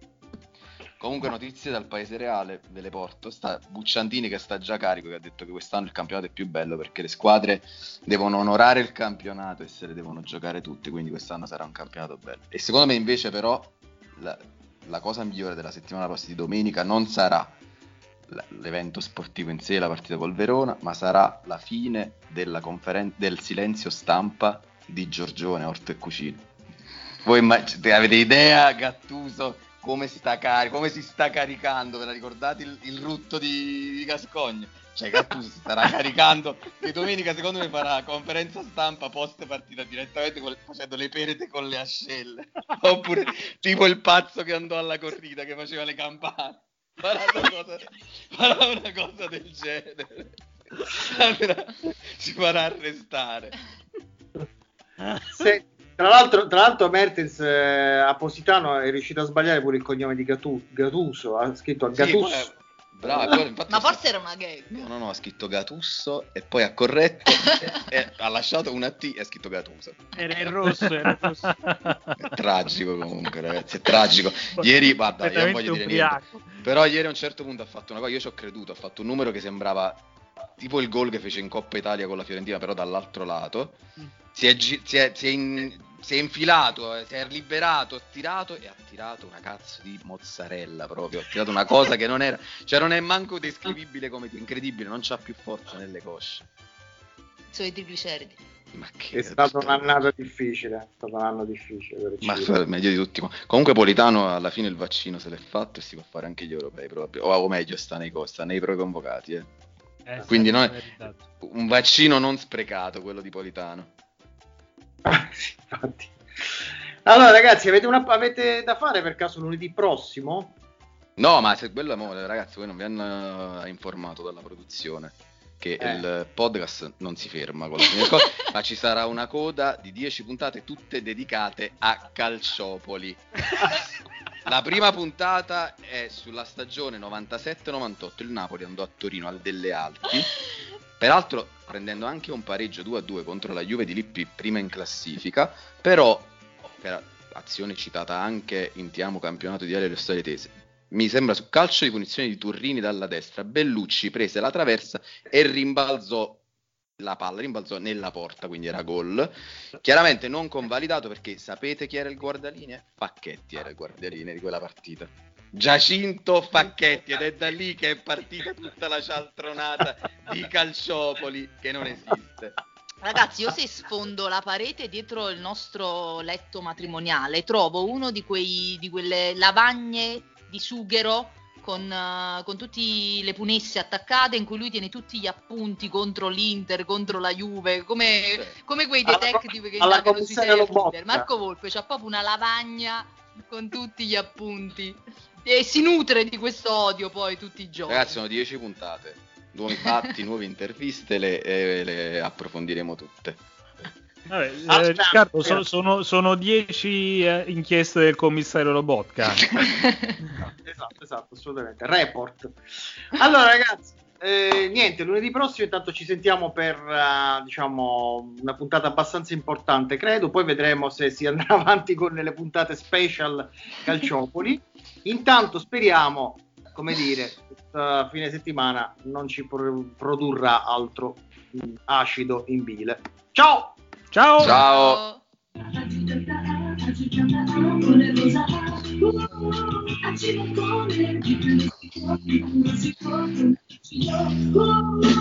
Comunque notizie dal Paese Reale ve le porto, sta Bucciantini che sta già carico, che ha detto che quest'anno il campionato è più bello perché le squadre devono onorare il campionato e se le devono giocare tutte, quindi quest'anno sarà un campionato bello. E secondo me invece però la cosa migliore della settimana prossima di domenica non sarà l'evento sportivo in sé, la partita col Verona, ma sarà la fine della del silenzio stampa di Giorgione Orto e Cucini. Voi avete idea, Gattuso, come si sta caricando? Ve la ricordate il rutto di Gascoigne? Cioè Gattuso si starà caricando e domenica secondo me farà conferenza stampa post partita direttamente facendo le perete con le ascelle, oppure tipo il pazzo che andò alla corrida che faceva le campane. Farà una cosa del genere. Ci farà arrestare. Tra l'altro Mertens a Positano è riuscito a sbagliare pure il cognome di Gattuso. Ha scritto a Gattuso. Sì, bravo, ma forse era una gag. No, ha scritto Gattuso e poi ha corretto e ha lasciato una T e ha scritto Gattuso. Era rosso. È tragico comunque, ragazzi, è tragico. Ieri, guarda, io non voglio dire niente, però ieri a un certo punto ha fatto una cosa, io ci ho creduto, ha fatto un numero che sembrava tipo il gol che fece in Coppa Italia con la Fiorentina, però dall'altro lato. Si è infilato, si è liberato, ha tirato una cazzo di mozzarella proprio, ha tirato una cosa che non era, cioè non è manco descrivibile come incredibile, non c'ha più forza nelle cosce. Sono i trigliceridi. Ma che è stato un anno difficile. Ma meglio di tutti. Comunque Politano alla fine il vaccino se l'è fatto e si può fare anche gli europei proprio, o meglio sta nei preconvocati, quindi non è un vaccino non sprecato quello di Politano. Infatti. Allora ragazzi, avete da fare per caso lunedì prossimo? No, ma se quello è mole, ragazzi, voi non vi hanno informato dalla produzione che il podcast non si ferma con la fine del ma ci sarà una coda di 10 puntate tutte dedicate a Calciopoli. La prima puntata è sulla stagione 97-98, il Napoli andò a Torino al Delle Alpi, peraltro prendendo anche un pareggio 2-2 contro la Juve di Lippi, prima in classifica, però per azione citata anche in Ti Amo campionato di aereo storietese, mi sembra su calcio di punizione di Turrini dalla destra, Bellucci prese la traversa e rimbalzò la palla, rimbalzò nella porta, quindi era gol, chiaramente non convalidato perché sapete chi era il guardalinee? Facchetti era il guardalinee di quella partita, Giacinto Facchetti, ed è da lì che è partita tutta la cialtronata di Calciopoli che non esiste. Ragazzi, io se sfondo la parete dietro il nostro letto matrimoniale trovo uno di quelle lavagne di sughero con tutte le punesse attaccate, in cui lui tiene tutti gli appunti contro l'Inter, contro la Juve, come quei detective che indagano sui serial. Marco Volpe c'ha proprio una lavagna con tutti gli appunti e si nutre di questo odio poi tutti i giorni. Ragazzi, sono 10 puntate, nuovi fatti, nuove interviste, le approfondiremo tutte. Vabbè, Riccardo, sono 10 inchieste del commissario Lobotka. Esatto, assolutamente. Report. Allora ragazzi, niente, lunedì prossimo intanto ci sentiamo per diciamo una puntata abbastanza importante, credo. Poi vedremo se si andrà avanti con le puntate special Calciopoli. Intanto speriamo, come dire, questa fine settimana non ci produrrà altro acido in bile. Ciao! Ciao! Ciao! Ciao.